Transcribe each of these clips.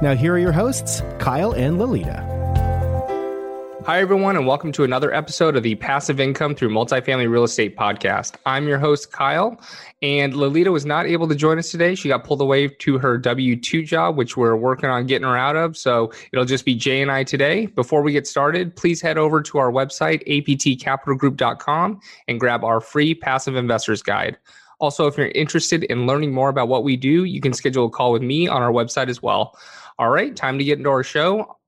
Now here are your hosts, Kyle and Lalita. Hi, everyone, and welcome to another episode of the Passive Income Through Multifamily Real Estate Podcast. I'm your host, Kyle, and Lalita was not able to join us today. She got pulled away to her W-2 job, which we're working on getting her out of, so it'll just be Jay and I today. Before we get started, please head over to our website, aptcapitalgroup.com, and grab our free Passive Investors Guide. Also, if you're interested in learning more about what we do, you can schedule a call with me on our website as well. All right, time to get into our show.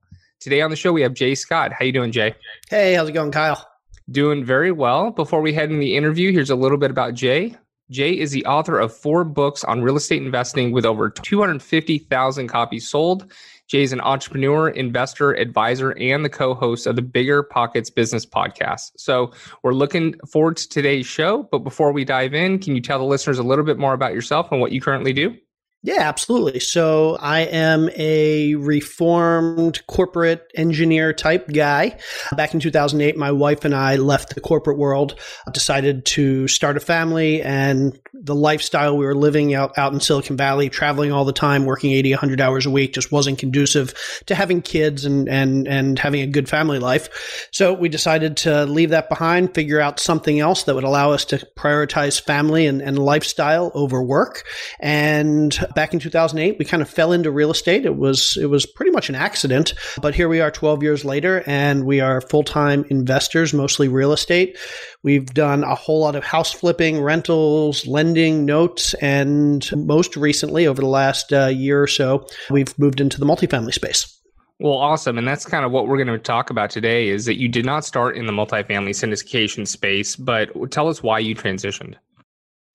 Today on the show, we have Jay Scott. How you doing, Jay? Hey, how's it going, Kyle? Doing very well. Before we head into the interview, here's a little bit about Jay. Jay is the author of 4 books on real estate investing with over 250,000 copies sold. Jay is an entrepreneur, investor, advisor, and the co-host of the Bigger Pockets Business Podcast. So we're looking forward to today's show. But before we dive in, can you tell the listeners a little bit more about yourself and what you currently do? Yeah, absolutely. So I am a reformed corporate engineer type guy. Back in 2008, my wife and I left the corporate world, decided to start a family, and the lifestyle we were living out in Silicon Valley, traveling all the time, working 80, 100 hours a week, just wasn't conducive to having kids and having a good family life. So we decided to leave that behind, figure out something else that would allow us to prioritize family and lifestyle over work. And back in 2008, we kind of fell into real estate. It was pretty much an accident, but here we are 12 years later, and we are full-time investors, mostly real estate. We've done a whole lot of house flipping, rentals, lending, notes, and most recently, over the last year or so, we've moved into the multifamily space. Well, awesome. And that's kind of what we're going to talk about today, is that you did not start in the multifamily syndication space, but tell us why you transitioned.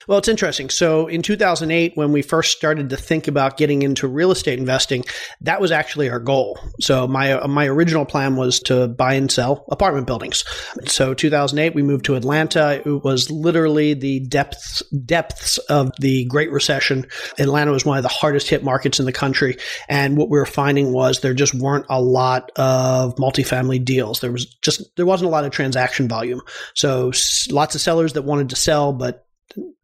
Well, it's interesting. So in 2008, when we first started to think about getting into real estate investing, that was actually our goal. So my original plan was to buy and sell apartment buildings. So 2008, we moved to Atlanta. It was literally the depths of the Great Recession. Atlanta was one of the hardest hit markets in the country. And what we were finding was there just weren't a lot of multifamily deals. There wasn't a lot of transaction volume. So lots of sellers that wanted to sell, but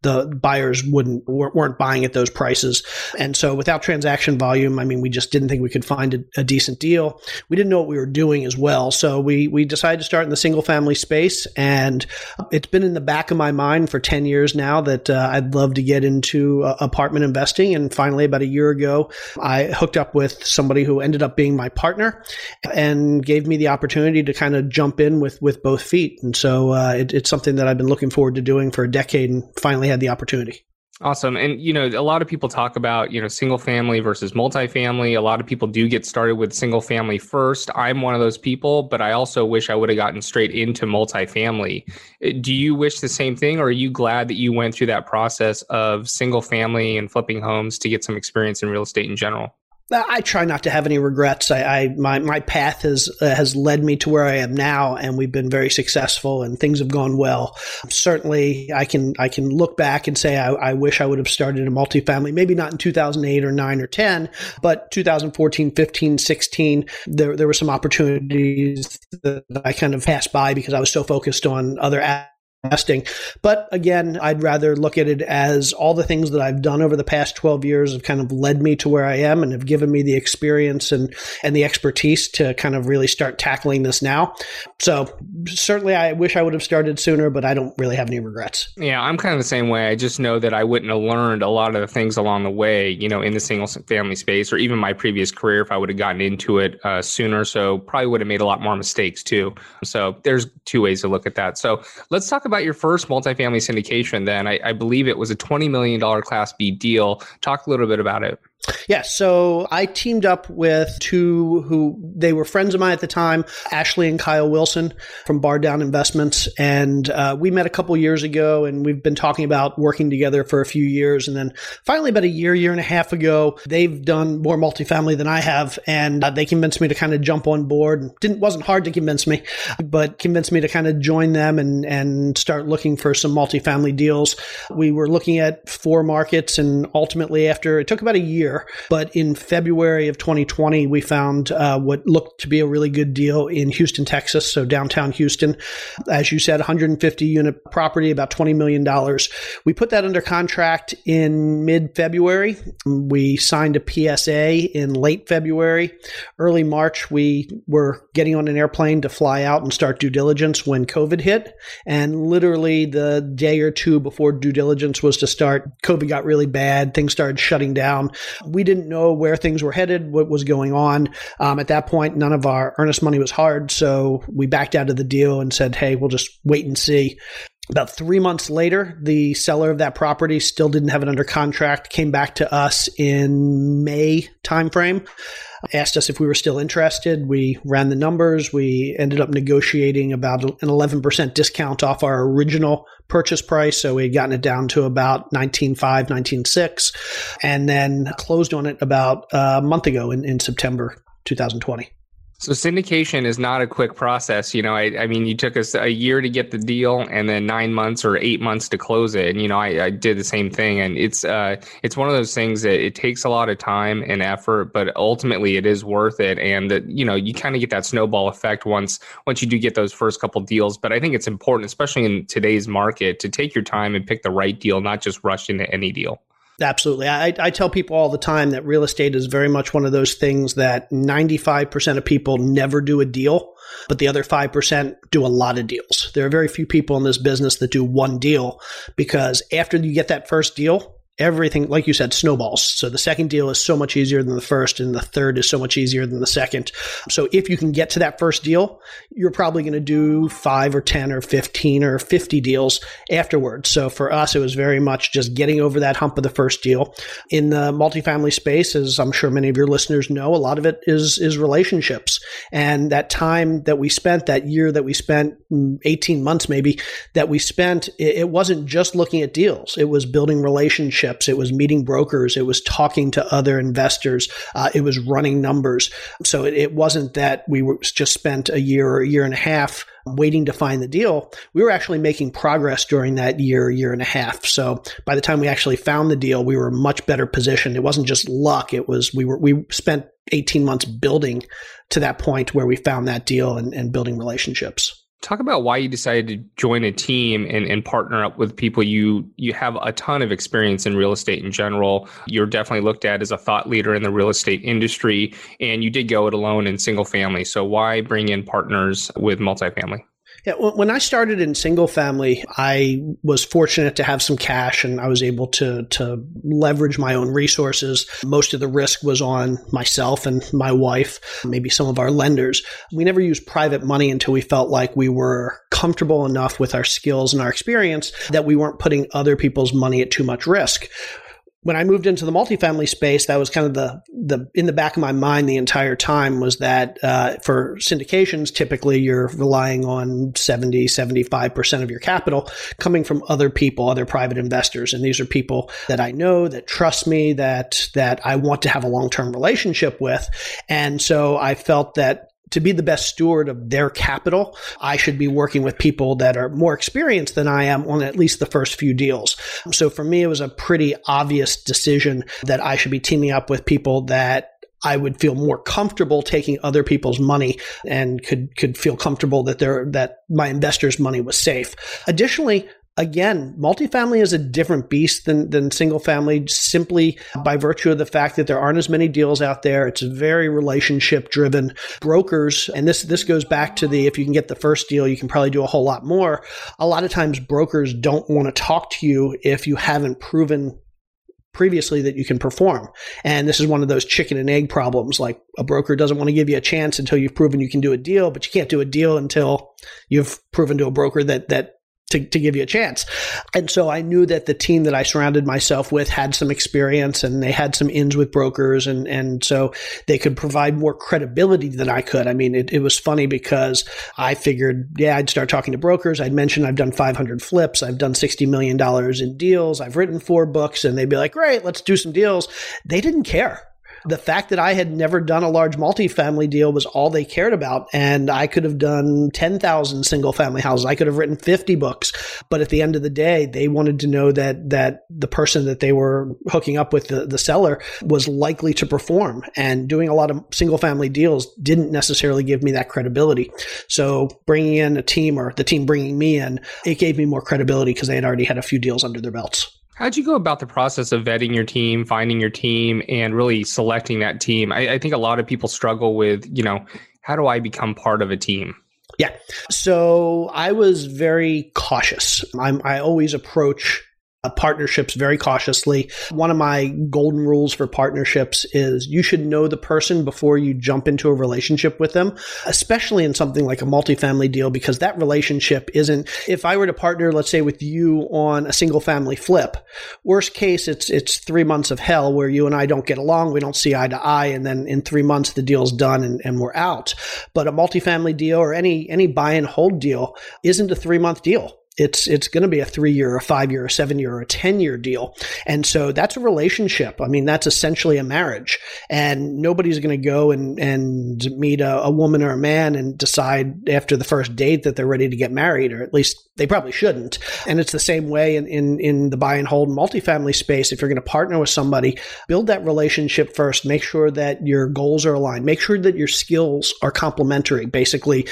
the buyers weren't buying at those prices. And so without transaction volume, I mean, we just didn't think we could find a decent deal. We didn't know what we were doing as well. So we decided to start in the single family space. And it's been in the back of my mind for 10 years now that I'd love to get into apartment investing. And finally, about a year ago, I hooked up with somebody who ended up being my partner and gave me the opportunity to kind of jump in with both feet. And so it's something that I've been looking forward to doing for a decade, and finally had the opportunity. Awesome. And, you know, a lot of people talk about, you know, single family versus multifamily. A lot of people do get started with single family first. I'm one of those people, but I also wish I would have gotten straight into multifamily. Do you wish the same thing, or are you glad that you went through that process of single family and flipping homes to get some experience in real estate in general? I try not to have any regrets. My path has led me to where I am now, and we've been very successful, and things have gone well. Certainly, I can look back and say I wish I would have started a multifamily. Maybe not in 2008 or 9 or 10, but 2014, 15, 16. There were some opportunities that I kind of passed by because I was so focused on other investing. But again, I'd rather look at it as all the things that I've done over the past 12 years have kind of led me to where I am and have given me the experience and the expertise to kind of really start tackling this now. So certainly I wish I would have started sooner, but I don't really have any regrets. Yeah, I'm kind of the same way. I just know that I wouldn't have learned a lot of the things along the way, you know, in the single family space, or even my previous career, if I would have gotten into it sooner. So probably would have made a lot more mistakes too. So there's two ways to look at that. So let's talk about your first multifamily syndication then. I believe it was a $20 million Class B deal. Talk a little bit about it. Yeah. So I teamed up with two who they were friends of mine at the time, Ashley and Kyle Wilson from Barred Down Investments. And we met a couple years ago and we've been talking about working together for a few years. And then finally about a year and a half ago, they've done more multifamily than I have. And they convinced me to kind of jump on board. Wasn't hard to convince me, but convinced me to kind of join them and start looking for some multifamily deals. We were looking at 4 markets and ultimately after, it took about a year. But in February of 2020, we found what looked to be a really good deal in Houston, Texas. So downtown Houston, as you said, 150 unit property, about $20 million. We put that under contract in mid-February. We signed a PSA in late February. Early March, we were getting on an airplane to fly out and start due diligence when COVID hit. And literally the day or two before due diligence was to start, COVID got really bad. Things started shutting down. We didn't know where things were headed, what was going on. At that point, none of our earnest money was hard. So we backed out of the deal and said, hey, we'll just wait and see. About 3 months later, the seller of that property still didn't have it under contract, came back to us in May timeframe, asked us if we were still interested. We ran the numbers. We ended up negotiating about an 11% discount off our original purchase price. So we had gotten it down to about $19.5, $19.6, and then closed on it about a month ago in September 2020. So syndication is not a quick process. You know, I mean, you took us a year to get the deal and then 9 months or 8 months to close it. And, you know, I did the same thing. And it's one of those things that it takes a lot of time and effort, but ultimately it is worth it. And, that you know, you kind of get that snowball effect once you do get those first couple deals. But I think it's important, especially in today's market, to take your time and pick the right deal, not just rush into any deal. Absolutely. I tell people all the time that real estate is very much one of those things that 95% of people never do a deal, but the other 5% do a lot of deals. There are very few people in this business that do one deal because after you get that first deal, everything, like you said, snowballs. So the second deal is so much easier than the first, and the third is so much easier than the second. So if you can get to that first deal, you're probably going to do 5 or 10 or 15 or 50 deals afterwards. So for us, it was very much just getting over that hump of the first deal. In the multifamily space, as I'm sure many of your listeners know, a lot of it is relationships. And that time that we spent, that year that we spent, 18 months maybe, that we spent, it wasn't just looking at deals. It was building relationships. It was meeting brokers. It was talking to other investors. It was running numbers. So it wasn't that we just spent a year or a year and a half waiting to find the deal. We were actually making progress during that year and a half. So by the time we actually found the deal, we were much better positioned. It wasn't just luck. It was, we spent 18 months building to that point where we found that deal and building relationships. Talk about why you decided to join a team and partner up with people. You have a ton of experience in real estate in general. You're definitely looked at as a thought leader in the real estate industry, and you did go it alone in single family. So why bring in partners with multifamily? Yeah, when I started in single family, I was fortunate to have some cash and I was able to leverage my own resources. Most of the risk was on myself and my wife, maybe some of our lenders. We never used private money until we felt like we were comfortable enough with our skills and our experience that we weren't putting other people's money at too much risk. When I moved into the multifamily space, that was kind of the in the back of my mind the entire time was that for syndications, typically you're relying on 70, 75% of your capital coming from other people, other private investors. And these are people that I know, that trust me, that I want to have a long-term relationship with. And so I felt that to be the best steward of their capital, I should be working with people that are more experienced than I am on at least the first few deals. So for me, it was a pretty obvious decision that I should be teaming up with people that I would feel more comfortable taking other people's money and could feel comfortable that my investors' money was safe. Additionally, again, multifamily is a different beast than single family simply by virtue of the fact that there aren't as many deals out there. It's very relationship driven. Brokers, and this goes back to the if you can get the first deal, you can probably do a whole lot more. A lot of times brokers don't want to talk to you if you haven't proven previously that you can perform. And this is one of those chicken and egg problems. Like a broker doesn't want to give you a chance until you've proven you can do a deal, but you can't do a deal until you've proven to a broker that to give you a chance. And so I knew that the team that I surrounded myself with had some experience and they had some ins with brokers. And so they could provide more credibility than I could. I mean, it was funny because I figured, I'd start talking to brokers. I'd mention I've done 500 flips. I've done $60 million in deals. I've written 4 books, and they'd be like, great, let's do some deals. They didn't care. The fact that I had never done a large multifamily deal was all they cared about. And I could have done 10,000 single family houses. I could have written 50 books. But at the end of the day, they wanted to know that the person that they were hooking up with, the seller, was likely to perform. And doing a lot of single family deals didn't necessarily give me that credibility. So bringing in a team, or the team bringing me in, it gave me more credibility because they had already had a few deals under their belts. How'd you go about the process of vetting your team, finding your team, and really selecting that team? I think a lot of people struggle with, how do I become part of a team? Yeah. So I was very cautious. I always approach partnerships very cautiously. One of my golden rules for partnerships is you should know the person before you jump into a relationship with them, especially in something like a multifamily deal, because that relationship isn't, if I were to partner, let's say, with you on a single family flip, worst case, it's 3 months of hell where you and I don't get along, we don't see eye to eye, and then in 3 months, the deal's done and we're out. But a multifamily deal or any buy and hold deal isn't a 3-month deal. It's going to be a 3-year, a 5-year, a 7-year, or a 10-year deal. And so that's a relationship. I mean, that's essentially a marriage. And nobody's going to go and meet a woman or a man and decide after the first date that they're ready to get married, or at least they probably shouldn't. And it's the same way in the buy and hold multifamily space. If you're going to partner with somebody, build that relationship first. Make sure that your goals are aligned. Make sure that your skills are complementary. Basically,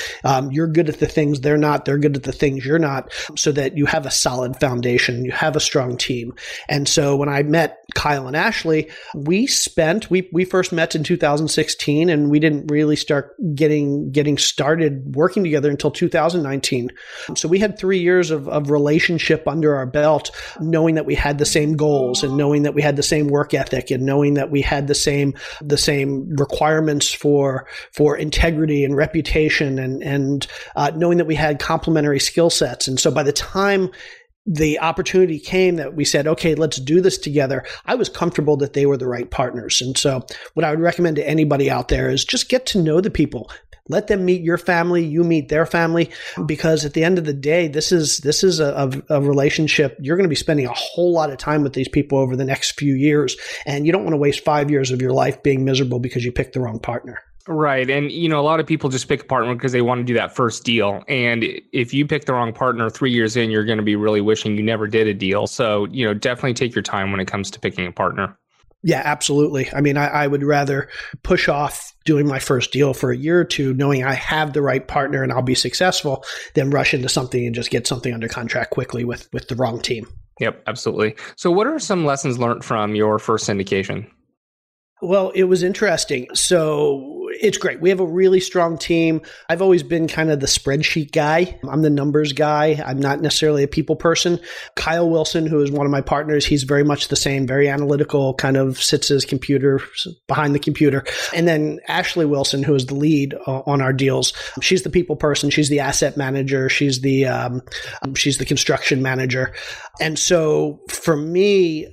you're good at the things they're not. They're good at the things you're not. So that you have a solid foundation, you have a strong team. And so when I met Kyle and Ashley, we first met in 2016, and we didn't really start getting started working together until 2019. So we had 3 years of relationship under our belt, knowing that we had the same goals, and knowing that we had the same work ethic, and knowing that we had the same requirements for integrity and reputation, and knowing that we had complementary skill sets. And so by the time the opportunity came that we said, okay, let's do this together, I was comfortable that they were the right partners. And so what I would recommend to anybody out there is just get to know the people. Let them meet your family, you meet their family, because at the end of the day, this is a relationship. You're going to be spending a whole lot of time with these people over the next few years, and you don't want to waste 5 years of your life being miserable because you picked the wrong partner. Right. And, a lot of people just pick a partner because they want to do that first deal. And if you pick the wrong partner 3 years in, you're going to be really wishing you never did a deal. So, definitely take your time when it comes to picking a partner. Yeah, absolutely. I mean, I would rather push off doing my first deal for a year or two, knowing I have the right partner and I'll be successful, than rush into something and just get something under contract quickly with the wrong team. Yep, absolutely. So what are some lessons learned from your first syndication? Well, it was interesting. So it's great. We have a really strong team. I've always been kind of the spreadsheet guy. I'm the numbers guy. I'm not necessarily a people person. Kyle Wilson, who is one of my partners, he's very much the same, very analytical, kind of sits his computer behind the computer. And then Ashley Wilson, who is the lead on our deals, she's the people person. She's the asset manager. She's the construction manager. And so for me,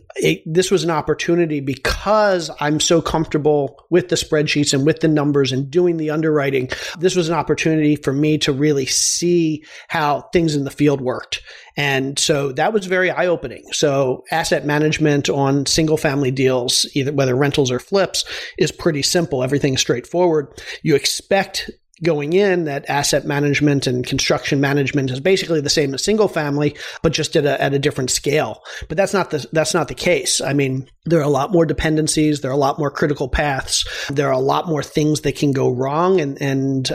this was an opportunity because I'm so comfortable with the spreadsheets and with the numbers and doing the underwriting. This was an opportunity for me to really see how things in the field worked. And so that was very eye-opening. So asset management on single-family deals, whether rentals or flips, is pretty simple. Everything's straightforward. You expect going in that asset management and construction management is basically the same as single family, but just at a different scale. But that's not the case. I mean, there are a lot more dependencies. There are a lot more critical paths. There are a lot more things that can go wrong. And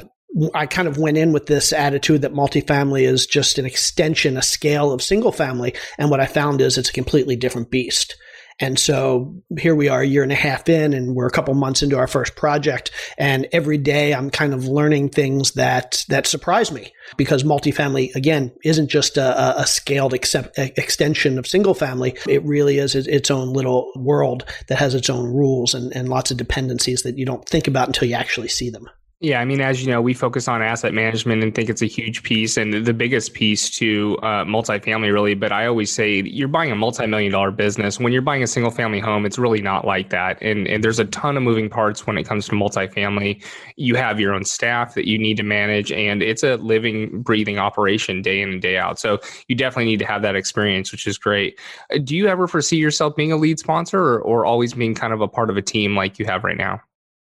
I kind of went in with this attitude that multifamily is just an extension, a scale of single family. And what I found is it's a completely different beast. And so here we are a year and a half in, and we're a couple months into our first project. And every day I'm kind of learning things that surprise me, because multifamily, again, isn't just a scaled extension of single family. It really is its own little world that has its own rules and lots of dependencies that you don't think about until you actually see them. Yeah, I mean, as you know, we focus on asset management and think it's a huge piece and the biggest piece to multifamily, really. But I always say you're buying a multi-million-dollar business. When you're buying a single-family home, it's really not like that. And there's a ton of moving parts when it comes to multifamily. You have your own staff that you need to manage, and it's a living, breathing operation day in and day out. So you definitely need to have that experience, which is great. Do you ever foresee yourself being a lead sponsor or always being kind of a part of a team like you have right now?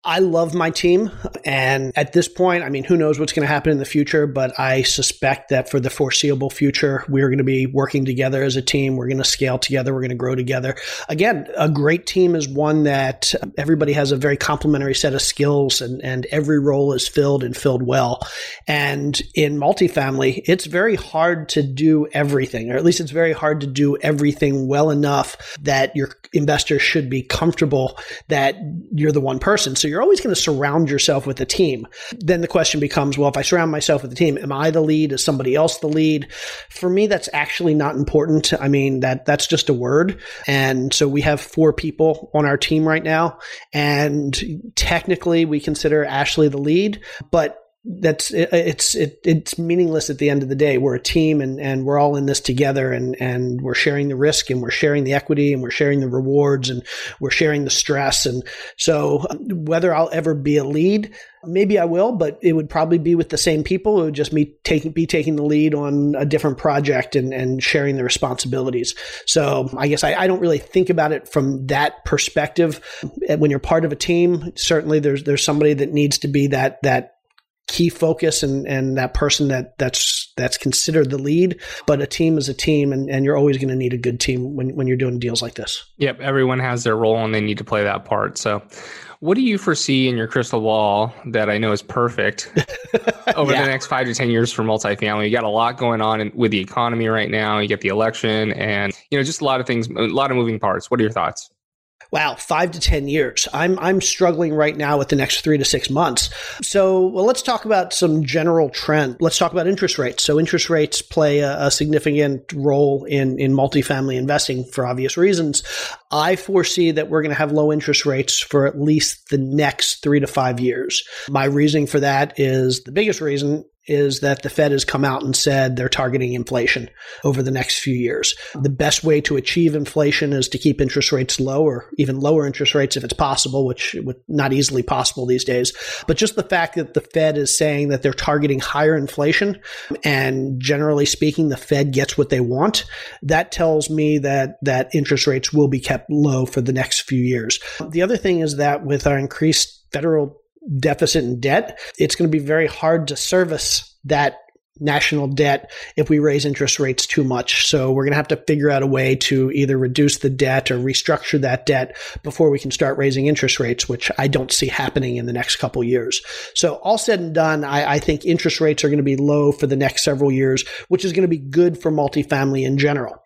I love my team. And at this point, I mean, who knows what's going to happen in the future, but I suspect that for the foreseeable future, we're going to be working together as a team. We're going to scale together. We're going to grow together. Again, a great team is one that everybody has a very complementary set of skills and every role is filled and filled well. And in multifamily, it's very hard to do everything, or at least it's very hard to do everything well enough that your investor should be comfortable that you're the one person. So you're always going to surround yourself with a team. Then the question becomes, well, if I surround myself with a team, am I the lead? Is somebody else the lead? For me, that's actually not important. I mean, that's just a word. And so we have 4 people on our team right now. And technically, we consider Ashley the lead, but it's meaningless at the end of the day. We're a team and we're all in this together and we're sharing the risk and we're sharing the equity and we're sharing the rewards and we're sharing the stress. And so whether I'll ever be a lead, maybe I will, but it would probably be with the same people. It would just be taking the lead on a different project and sharing the responsibilities. So I guess I don't really think about it from that perspective. When you're part of a team, certainly there's somebody that needs to be that key focus and that person that's considered the lead, but a team is a team and you're always going to need a good team when you're doing deals like this. Yep. Everyone has their role and they need to play that part. So what do you foresee in your crystal ball that I know is perfect over the next 5 to 10 years for multifamily? You got a lot going on with the economy right now. You get the election and, you know, just a lot of things, a lot of moving parts. What are your thoughts? Wow, 5 to 10 years. I'm struggling right now with the next 3 to 6 months. So, well, let's talk about some general trend. Let's talk about interest rates. So interest rates play a significant role in multifamily investing for obvious reasons. I foresee that we're going to have low interest rates for at least the next 3 to 5 years. My reasoning for that is the biggest reason is that the Fed has come out and said they're targeting inflation over the next few years. The best way to achieve inflation is to keep interest rates low or even lower interest rates if it's possible, which is not easily possible these days. But just the fact that the Fed is saying that they're targeting higher inflation and generally speaking, the Fed gets what they want, that tells me that interest rates will be kept low for the next few years. The other thing is that with our increased federal deficit and debt, it's going to be very hard to service that national debt if we raise interest rates too much. So we're going to have to figure out a way to either reduce the debt or restructure that debt before we can start raising interest rates, which I don't see happening in the next couple of years. So all said and done, I think interest rates are going to be low for the next several years, which is going to be good for multifamily in general.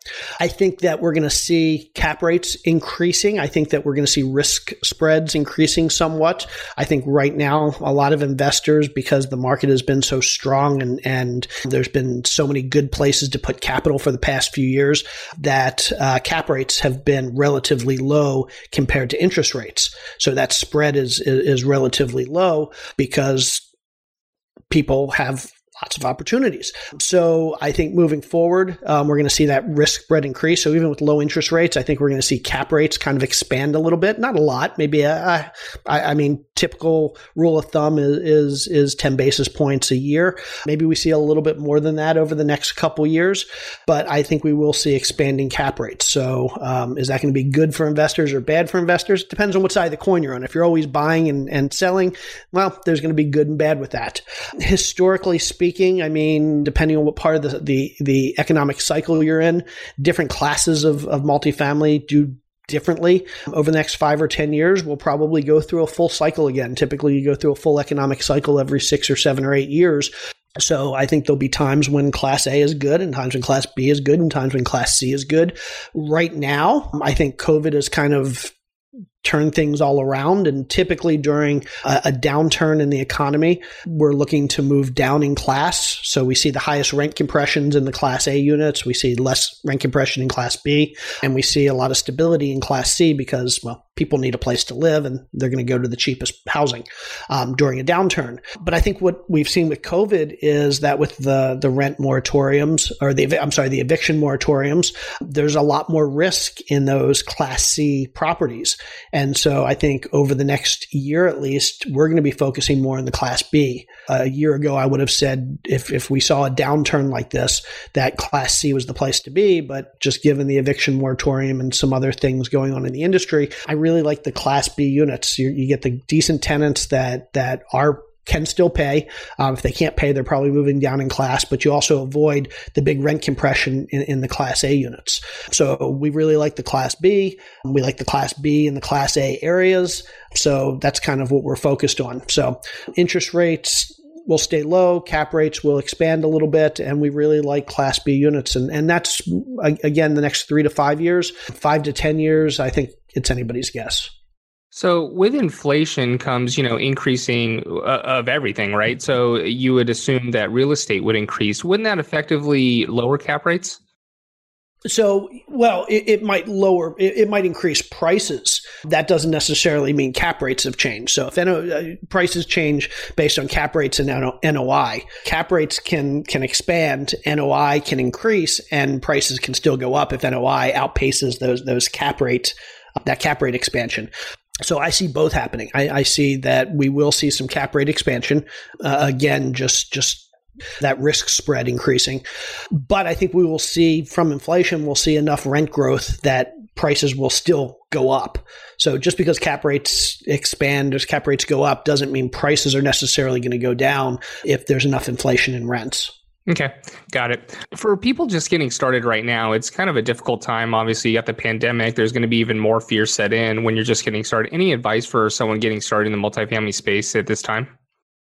I think that we're going to see cap rates increasing. I think that we're going to see risk spreads increasing somewhat. I think right now, a lot of investors, because the market has been so strong and there's been so many good places to put capital for the past few years that cap rates have been relatively low compared to interest rates. So that spread is relatively low because people have lots of opportunities. So I think moving forward, we're going to see that risk spread increase. So even with low interest rates, I think we're going to see cap rates kind of expand a little bit. Not a lot, maybe. Typical rule of thumb is 10 basis points a year. Maybe we see a little bit more than that over the next couple years, but I think we will see expanding cap rates. So is that going to be good for investors or bad for investors? It depends on what side of the coin you're on. If you're always buying and selling, well, there's going to be good and bad with that. Historically speaking, I mean, depending on what part of the economic cycle you're in, different classes of multifamily do differently. Over the next 5 or 10 years, we'll probably go through a full cycle again. Typically, you go through a full economic cycle every 6 or 7 or 8 years. So I think there'll be times when Class A is good and times when Class B is good and times when Class C is good. Right now, I think COVID is kind of turn things all around. And typically during a downturn in the economy, we're looking to move down in class. So we see the highest rent compressions in the Class A units. We see less rent compression in Class B. And we see a lot of stability in Class C because, well, people need a place to live and they're going to go to the cheapest housing during a downturn. But I think what we've seen with COVID is that with the rent moratoriums or the eviction moratoriums, there's a lot more risk in those Class C properties. And so I think over the next year, at least, we're going to be focusing more on the Class B. A year ago, I would have said if we saw a downturn like this, that Class C was the place to be. But just given the eviction moratorium and some other things going on in the industry, I really like the Class B units. You get the decent tenants that can still pay. If they can't pay, they're probably moving down in class, but you also avoid the big rent compression in the Class A units. So we really like the Class B. We like the Class B and the Class A areas. So that's kind of what we're focused on. So interest rates will stay low, cap rates will expand a little bit, and we really like Class B units. And that's, again, the next 3 to 5 years. 5 to 10 years, I think it's anybody's guess. So with inflation comes, increasing of everything, right? So you would assume that real estate would increase. Wouldn't that effectively lower cap rates? So, well, it might increase prices. That doesn't necessarily mean cap rates have changed. So if prices change based on cap rates and NOI, cap rates can expand, NOI can increase, and prices can still go up if NOI outpaces those cap rate expansion. So I see both happening. I see that we will see some cap rate expansion. Again, just that risk spread increasing. But I think we will see from inflation, we'll see enough rent growth that prices will still go up. So just because cap rates expand or cap rates go up doesn't mean prices are necessarily going to go down if there's enough inflation in rents. Okay, got it. For people just getting started right now, it's kind of a difficult time. Obviously, you got the pandemic. There's going to be even more fear set in when you're just getting started. Any advice for someone getting started in the multifamily space at this time?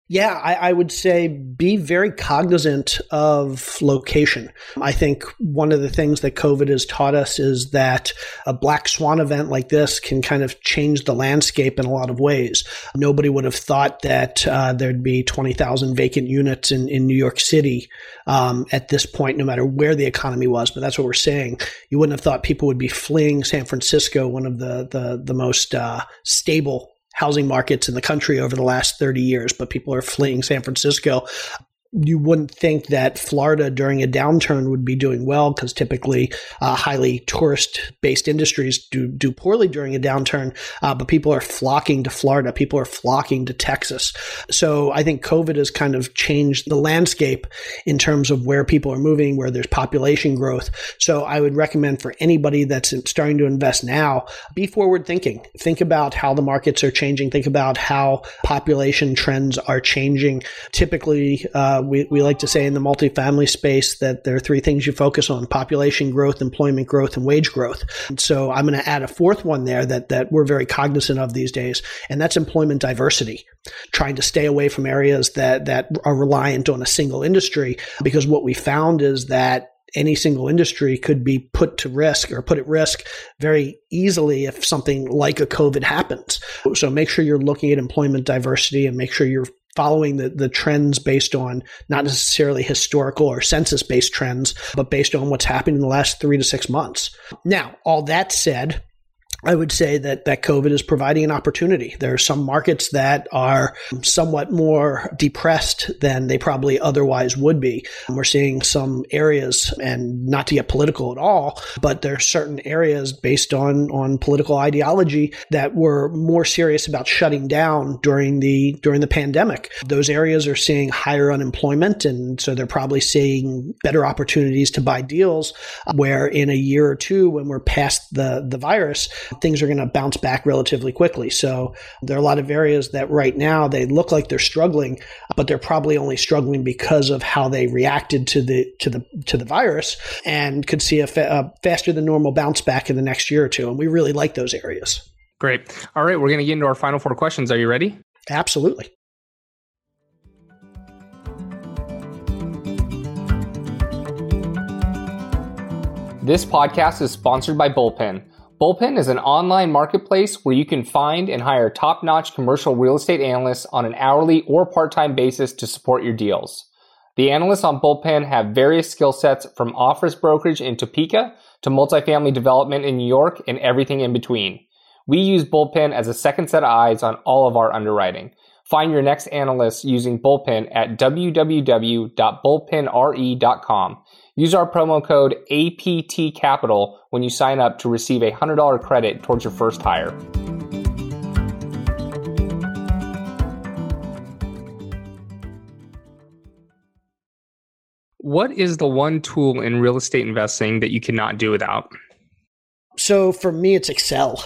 Yeah, I would say be very cognizant of location. I think one of the things that COVID has taught us is that a black swan event like this can kind of change the landscape in a lot of ways. Nobody would have thought that there'd be 20,000 vacant units in New York City at this point, no matter where the economy was. But that's what we're saying. You wouldn't have thought people would be fleeing San Francisco, one of the most stable housing markets in the country over the last 30 years, but people are fleeing San Francisco. You wouldn't think that Florida during a downturn would be doing well because typically highly tourist-based industries do poorly during a downturn, but people are flocking to Florida. People are flocking to Texas. So I think COVID has kind of changed the landscape in terms of where people are moving, where there's population growth. So I would recommend for anybody that's starting to invest now, be forward-thinking. Think about how the markets are changing. Think about how population trends are changing. Typically, we like to say in the multifamily space that there are 3 things you focus on: population growth, employment growth, and wage growth. And so I'm going to add a 4th one there that we're very cognizant of these days, and that's employment diversity, trying to stay away from areas that are reliant on a single industry, because what we found is that any single industry could be put at risk very easily if something like a COVID happens. So make sure you're looking at employment diversity and make sure you're following the trends based on not necessarily historical or census-based trends, but based on what's happened in the last 3 to 6 months. Now, all that said, I would say that COVID is providing an opportunity. There are some markets that are somewhat more depressed than they probably otherwise would be. We're seeing some areas, and not to get political at all, but there are certain areas based on political ideology that were more serious about shutting down during the pandemic. Those areas are seeing higher unemployment, and so they're probably seeing better opportunities to buy deals, where in a year or two, when we're past the virus, things are going to bounce back relatively quickly. So there are a lot of areas that right now they look like they're struggling, but they're probably only struggling because of how they reacted to the virus, and could see a faster than normal bounce back in the next year or two. And we really like those areas. Great. All right. We're going to get into our final 4 questions. Are you ready? Absolutely. This podcast is sponsored by Bullpen. Bullpen is an online marketplace where you can find and hire top-notch commercial real estate analysts on an hourly or part-time basis to support your deals. The analysts on Bullpen have various skill sets, from office brokerage in Topeka to multifamily development in New York and everything in between. We use Bullpen as a second set of eyes on all of our underwriting. Find your next analyst using Bullpen at www.bullpenre.com. Use our promo code APT Capital when you sign up to receive a $100 credit towards your first hire. What is the one tool in real estate investing that you cannot do without? So for me, it's Excel.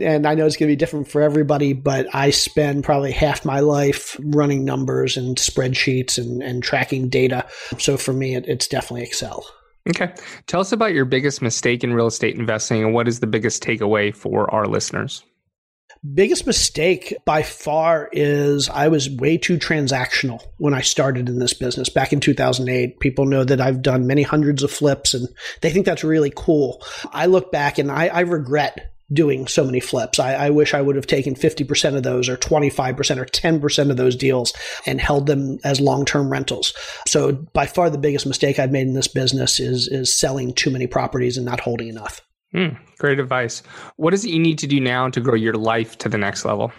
And I know it's going to be different for everybody, but I spend probably half my life running numbers and spreadsheets and tracking data. So for me, it's definitely Excel. Okay. Tell us about your biggest mistake in real estate investing and what is the biggest takeaway for our listeners? Biggest mistake by far is I was way too transactional when I started in this business back in 2008. People know that I've done many hundreds of flips and they think that's really cool. I look back and I regret doing so many flips. I wish I would have taken 50% of those or 25% or 10% of those deals and held them as long-term rentals. So by far the biggest mistake I've made in this business is selling too many properties and not holding enough. Great advice. What is it you need to do now to grow your life to the next level?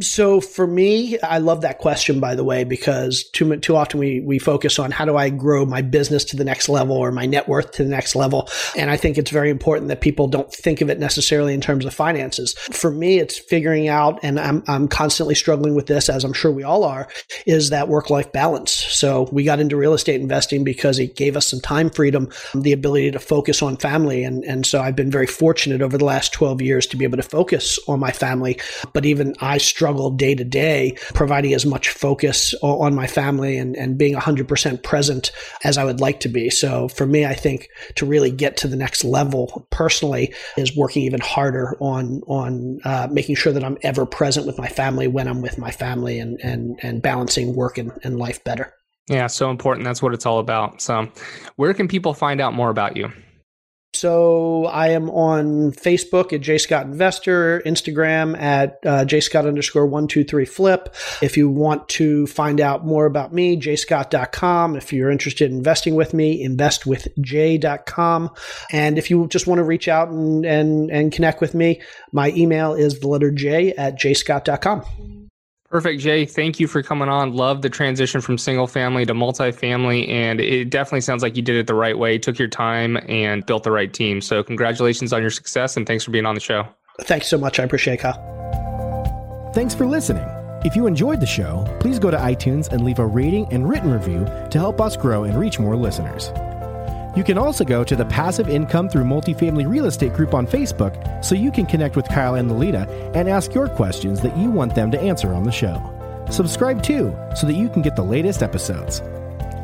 So for me, I love that question, by the way, because too often we focus on how do I grow my business to the next level or my net worth to the next level. And I think it's very important that people don't think of it necessarily in terms of finances. For me, it's figuring out, and I'm constantly struggling with this, as I'm sure we all are, is that work-life balance. So we got into real estate investing because it gave us some time freedom, the ability to focus on family. And so I've been very fortunate over the last 12 years to be able to focus on my family. But even I struggle day to day, providing as much focus on my family and being 100% present as I would like to be. So for me, I think to really get to the next level personally is working even harder on making sure that I'm ever present with my family when I'm with my family and balancing work and life better. Yeah, so important. That's what it's all about. So where can people find out more about you? So I am on Facebook at Jay Scott Investor, Instagram at jscott_123flip. If you want to find out more about me, jscott.com. If you're interested in investing with me, investwithj.com. And if you just want to reach out and connect with me, my email is the letter j@jscott.com. Perfect, Jay. Thank you for coming on. Love the transition from single family to multifamily. And it definitely sounds like you did it the right way, took your time and built the right team. So congratulations on your success and thanks for being on the show. Thanks so much. I appreciate it, Kyle. Thanks for listening. If you enjoyed the show, please go to iTunes and leave a rating and written review to help us grow and reach more listeners. You can also go to the Passive Income Through Multifamily Real Estate group on Facebook so you can connect with Kyle and Lolita and ask your questions that you want them to answer on the show. Subscribe too so that you can get the latest episodes.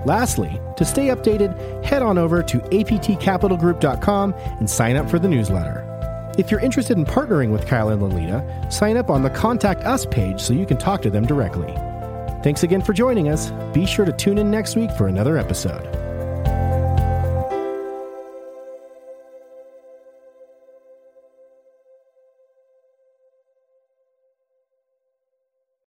Lastly, to stay updated, head on over to aptcapitalgroup.com and sign up for the newsletter. If you're interested in partnering with Kyle and Lolita, sign up on the Contact Us page so you can talk to them directly. Thanks again for joining us. Be sure to tune in next week for another episode.